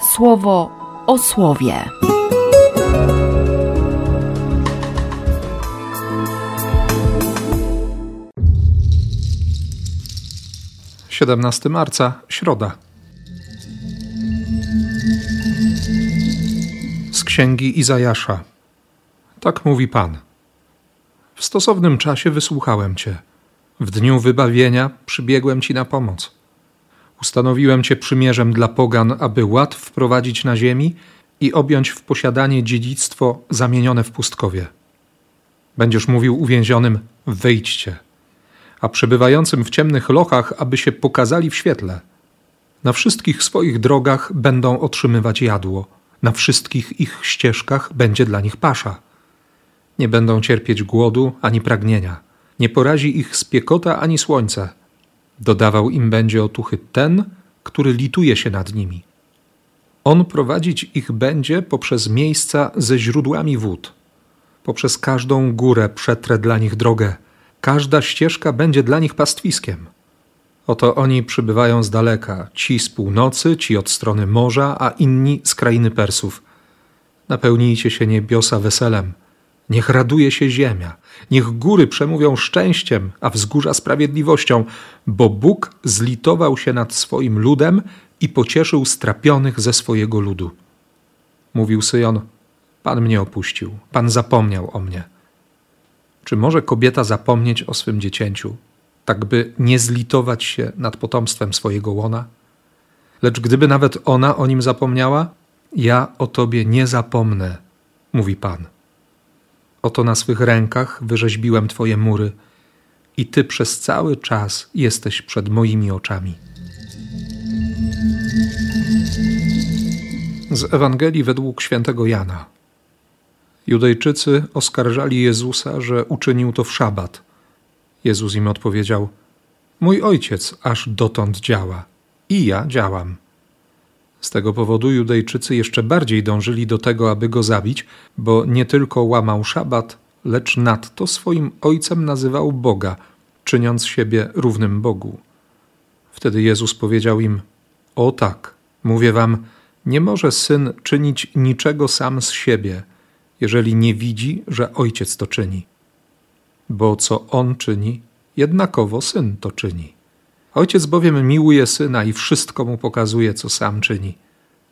słowo o słowie. Siedemnasty marca, środa. Z Księgi Izajasza. Tak mówi Pan. W stosownym czasie wysłuchałem Cię. W dniu wybawienia przybiegłem Ci na pomoc. Ustanowiłem Cię przymierzem dla pogan, aby ład wprowadzić na ziemi i objąć w posiadanie dziedzictwo zamienione w pustkowie. Będziesz mówił uwięzionym: wyjdźcie, a przebywającym w ciemnych lochach, aby się pokazali w świetle. Na wszystkich swoich drogach będą otrzymywać jadło, na wszystkich ich ścieżkach będzie dla nich pasza. Nie będą cierpieć głodu ani pragnienia, nie porazi ich spiekota ani słońce. Dodawał im będzie otuchy ten, który lituje się nad nimi. On prowadzić ich będzie poprzez miejsca ze źródłami wód. Poprzez każdą górę przetrę dla nich drogę, każda ścieżka będzie dla nich pastwiskiem. Oto oni przybywają z daleka, ci z północy, ci od strony morza, a inni z krainy Persów. Napełnijcie się niebiosa weselem, niech raduje się ziemia, niech góry przemówią szczęściem, a wzgórza sprawiedliwością, bo Bóg zlitował się nad swoim ludem i pocieszył strapionych ze swojego ludu. Mówił Syjon: Pan mnie opuścił, Pan zapomniał o mnie. Czy może kobieta zapomnieć o swym dziecięciu, tak by nie zlitować się nad potomstwem swojego łona? Lecz gdyby nawet ona o nim zapomniała, ja o Tobie nie zapomnę, mówi Pan. Oto na swych rękach wyrzeźbiłem Twoje mury i Ty przez cały czas jesteś przed moimi oczami. Z Ewangelii według świętego Jana. Judejczycy oskarżali Jezusa, że uczynił to w szabat. Jezus im odpowiedział: mój Ojciec aż dotąd działa i ja działam. Z tego powodu Judejczycy jeszcze bardziej dążyli do tego, aby go zabić, bo nie tylko łamał szabat, lecz nadto swoim ojcem nazywał Boga, czyniąc siebie równym Bogu. Wtedy Jezus powiedział im: o tak, mówię wam, nie może Syn czynić niczego sam z siebie, jeżeli nie widzi, że Ojciec to czyni. Bo co On czyni, jednakowo Syn to czyni. Ojciec bowiem miłuje Syna i wszystko Mu pokazuje, co sam czyni.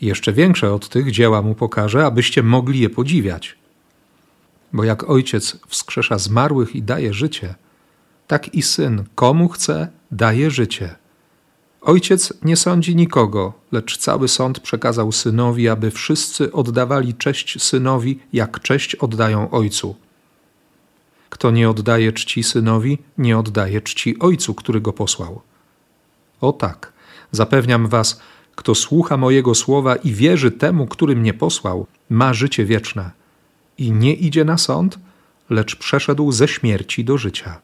I jeszcze większe od tych dzieła Mu pokaże, abyście mogli je podziwiać. Bo jak Ojciec wskrzesza zmarłych i daje życie, tak i Syn, komu chce, daje życie. Ojciec nie sądzi nikogo, lecz cały sąd przekazał Synowi, aby wszyscy oddawali cześć Synowi, jak cześć oddają Ojcu. Kto nie oddaje czci Synowi, nie oddaje czci Ojcu, który Go posłał. O tak, zapewniam was, kto słucha mojego słowa i wierzy temu, który mnie posłał, ma życie wieczne i nie idzie na sąd, lecz przeszedł ze śmierci do życia.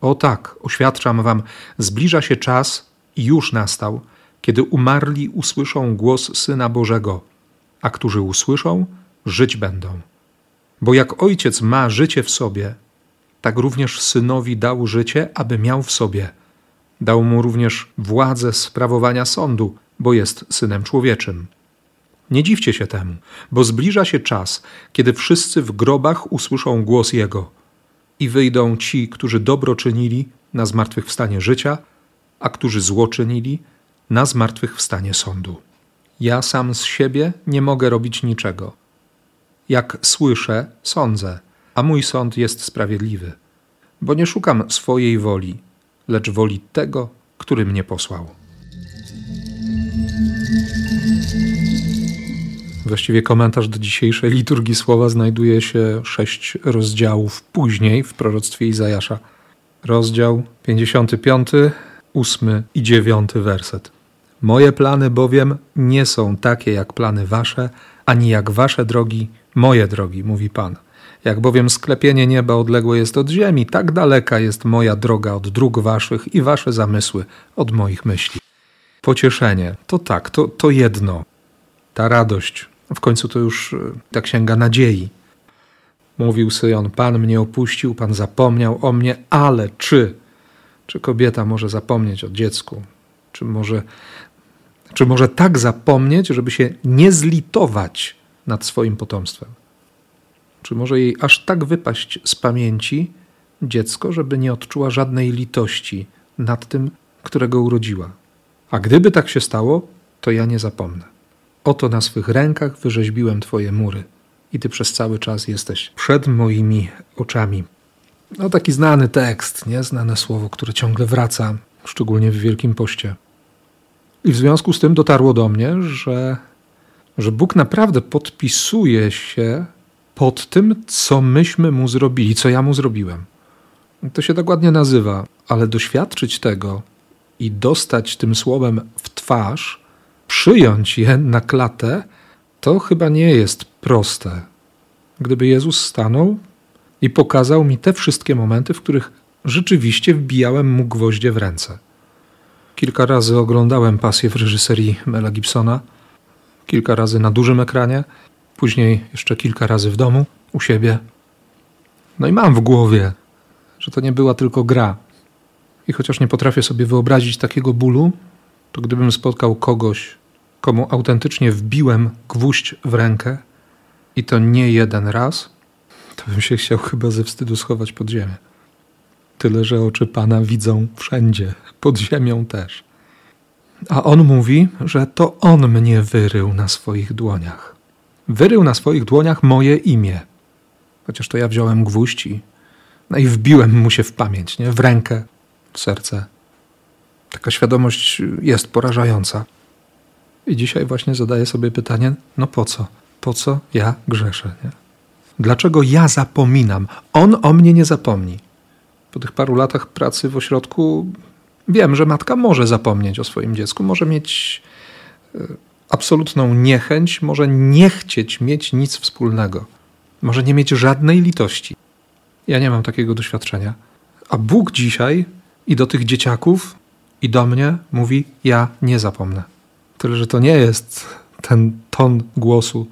O tak, oświadczam wam, zbliża się czas i już nastał, kiedy umarli usłyszą głos Syna Bożego, a którzy usłyszą, żyć będą. Bo jak Ojciec ma życie w sobie, tak również Synowi dał życie, aby miał w sobie. Dał mu również władzę sprawowania sądu, bo jest Synem Człowieczym. Nie dziwcie się temu, bo zbliża się czas, kiedy wszyscy w grobach usłyszą głos Jego i wyjdą ci, którzy dobro czynili, na zmartwychwstanie życia, a którzy zło czynili, na zmartwychwstanie sądu. Ja sam z siebie nie mogę robić niczego. Jak słyszę, sądzę, a mój sąd jest sprawiedliwy, bo nie szukam swojej woli, lecz woli tego, który mnie posłał. Właściwie komentarz do dzisiejszej liturgii słowa znajduje się 6 rozdziałów później w proroctwie Izajasza. Rozdział 55, 8 i 9 werset. Moje plany bowiem nie są takie jak plany wasze, ani jak wasze drogi, moje drogi, mówi Pan. Jak bowiem sklepienie nieba odległe jest od ziemi, tak daleka jest moja droga od dróg waszych i wasze zamysły od moich myśli. Pocieszenie, to tak, to jedno. Ta radość, w końcu to już ta księga nadziei. Mówił Syjon: Pan mnie opuścił, Pan zapomniał o mnie, ale czy kobieta może zapomnieć o dziecku? Czy może Czy może tak zapomnieć, żeby się nie zlitować nad swoim potomstwem? Czy może jej aż tak wypaść z pamięci dziecko, żeby nie odczuła żadnej litości nad tym, którego urodziła? A gdyby tak się stało, to ja nie zapomnę. Oto na swych rękach wyrzeźbiłem Twoje mury i Ty przez cały czas jesteś przed moimi oczami. No taki znany tekst, nie? Znane słowo, które ciągle wraca, szczególnie w Wielkim Poście. I w związku z tym dotarło do mnie, że Bóg naprawdę podpisuje się pod tym, co myśmy Mu zrobili, co ja Mu zrobiłem. To się tak ładnie nazywa, ale doświadczyć tego i dostać tym słowem w twarz, przyjąć je na klatę, to chyba nie jest proste. Gdyby Jezus stanął i pokazał mi te wszystkie momenty, w których rzeczywiście wbijałem Mu gwoździe w ręce. Kilka razy oglądałem Pasję w reżyserii Mela Gibsona, kilka razy na dużym ekranie, później jeszcze kilka razy w domu, u siebie. No i mam w głowie, że to nie była tylko gra. I chociaż nie potrafię sobie wyobrazić takiego bólu, to gdybym spotkał kogoś, komu autentycznie wbiłem gwóźdź w rękę i to nie jeden raz, to bym się chciał chyba ze wstydu schować pod ziemię. Tyle, że oczy Pana widzą wszędzie, pod ziemią też. A On mówi, że to On mnie wyrył na swoich dłoniach. Wyrył na swoich dłoniach moje imię. Chociaż to ja wziąłem gwóźdź i wbiłem mu się w pamięć, nie? W rękę, w serce. Taka świadomość jest porażająca. I dzisiaj właśnie zadaję sobie pytanie, no po co? Po co ja grzeszę? Nie? Dlaczego ja zapominam? On o mnie nie zapomni. Po tych paru latach pracy w ośrodku wiem, że matka może zapomnieć o swoim dziecku, może mieć absolutną niechęć, może nie chcieć mieć nic wspólnego, może nie mieć żadnej litości. Ja nie mam takiego doświadczenia. A Bóg dzisiaj i do tych dzieciaków, i do mnie mówi, ja nie zapomnę. Tyle, że to nie jest ten ton głosu,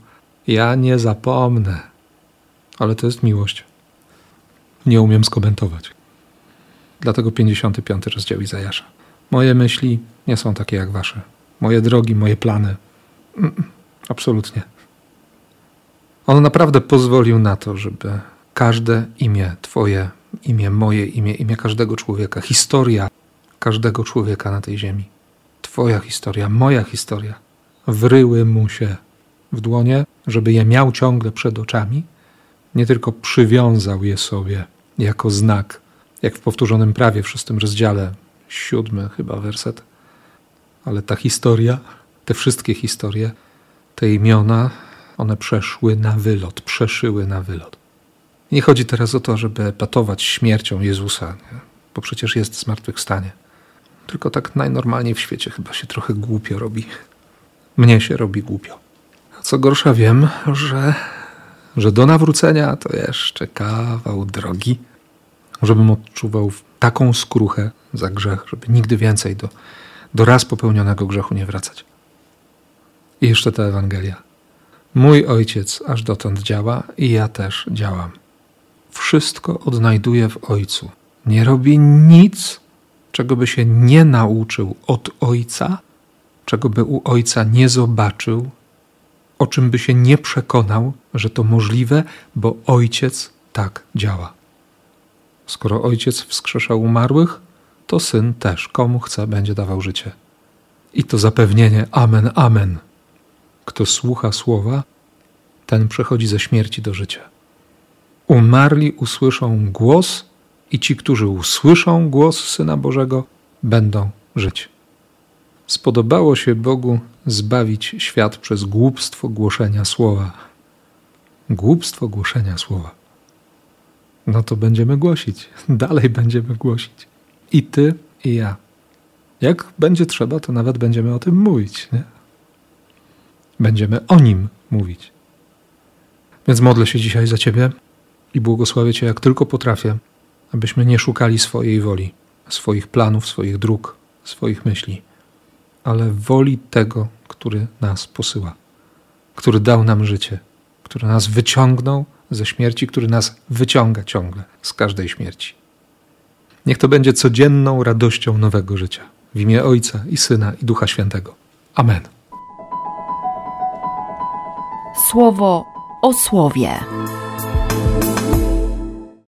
ja nie zapomnę. Ale to jest miłość. Nie umiem skomentować. Dlatego 55 rozdział Izajasza. Moje myśli nie są takie jak wasze. Moje drogi, moje plany. Absolutnie. On naprawdę pozwolił na to, żeby każde imię, Twoje imię, moje imię, imię każdego człowieka, historia każdego człowieka na tej ziemi, Twoja historia, moja historia, wryły mu się w dłonie, żeby je miał ciągle przed oczami. Nie tylko przywiązał je sobie jako znak, jak w powtórzonym prawie w 6 rozdziale, 7 chyba werset, ale ta historia, te wszystkie historie, te imiona, one przeszyły na wylot. Nie chodzi teraz o to, żeby epatować śmiercią Jezusa, nie? Bo przecież jest zmartwychwstanie. Tylko tak najnormalniej w świecie chyba się trochę głupio robi. Mnie się robi głupio. A co gorsza wiem, że do nawrócenia to jeszcze kawał drogi, żebym odczuwał taką skruchę za grzech, żeby nigdy więcej do raz popełnionego grzechu nie wracać. I jeszcze ta Ewangelia. Mój Ojciec aż dotąd działa i ja też działam. Wszystko odnajduję w Ojcu. Nie robi nic, czego by się nie nauczył od Ojca, czego by u Ojca nie zobaczył, o czym by się nie przekonał, że to możliwe, bo Ojciec tak działa. Skoro Ojciec wskrzeszał umarłych, to Syn też, komu chce, będzie dawał życie. I to zapewnienie amen, amen. Kto słucha słowa, ten przechodzi ze śmierci do życia. Umarli usłyszą głos i ci, którzy usłyszą głos Syna Bożego, będą żyć. Spodobało się Bogu zbawić świat przez głupstwo głoszenia słowa. Głupstwo głoszenia słowa. No to będziemy głosić. Dalej będziemy głosić. I ty, i ja. Jak będzie trzeba, to nawet będziemy o tym mówić, nie? Będziemy o nim mówić. Więc modlę się dzisiaj za ciebie i błogosławię cię jak tylko potrafię, abyśmy nie szukali swojej woli, swoich planów, swoich dróg, swoich myśli, ale woli tego, który nas posyła, który dał nam życie, który nas wyciągnął ze śmierci, który nas wyciąga ciągle z każdej śmierci. Niech to będzie codzienną radością nowego życia w imię Ojca i Syna i Ducha Świętego. Amen. Słowo o słowie.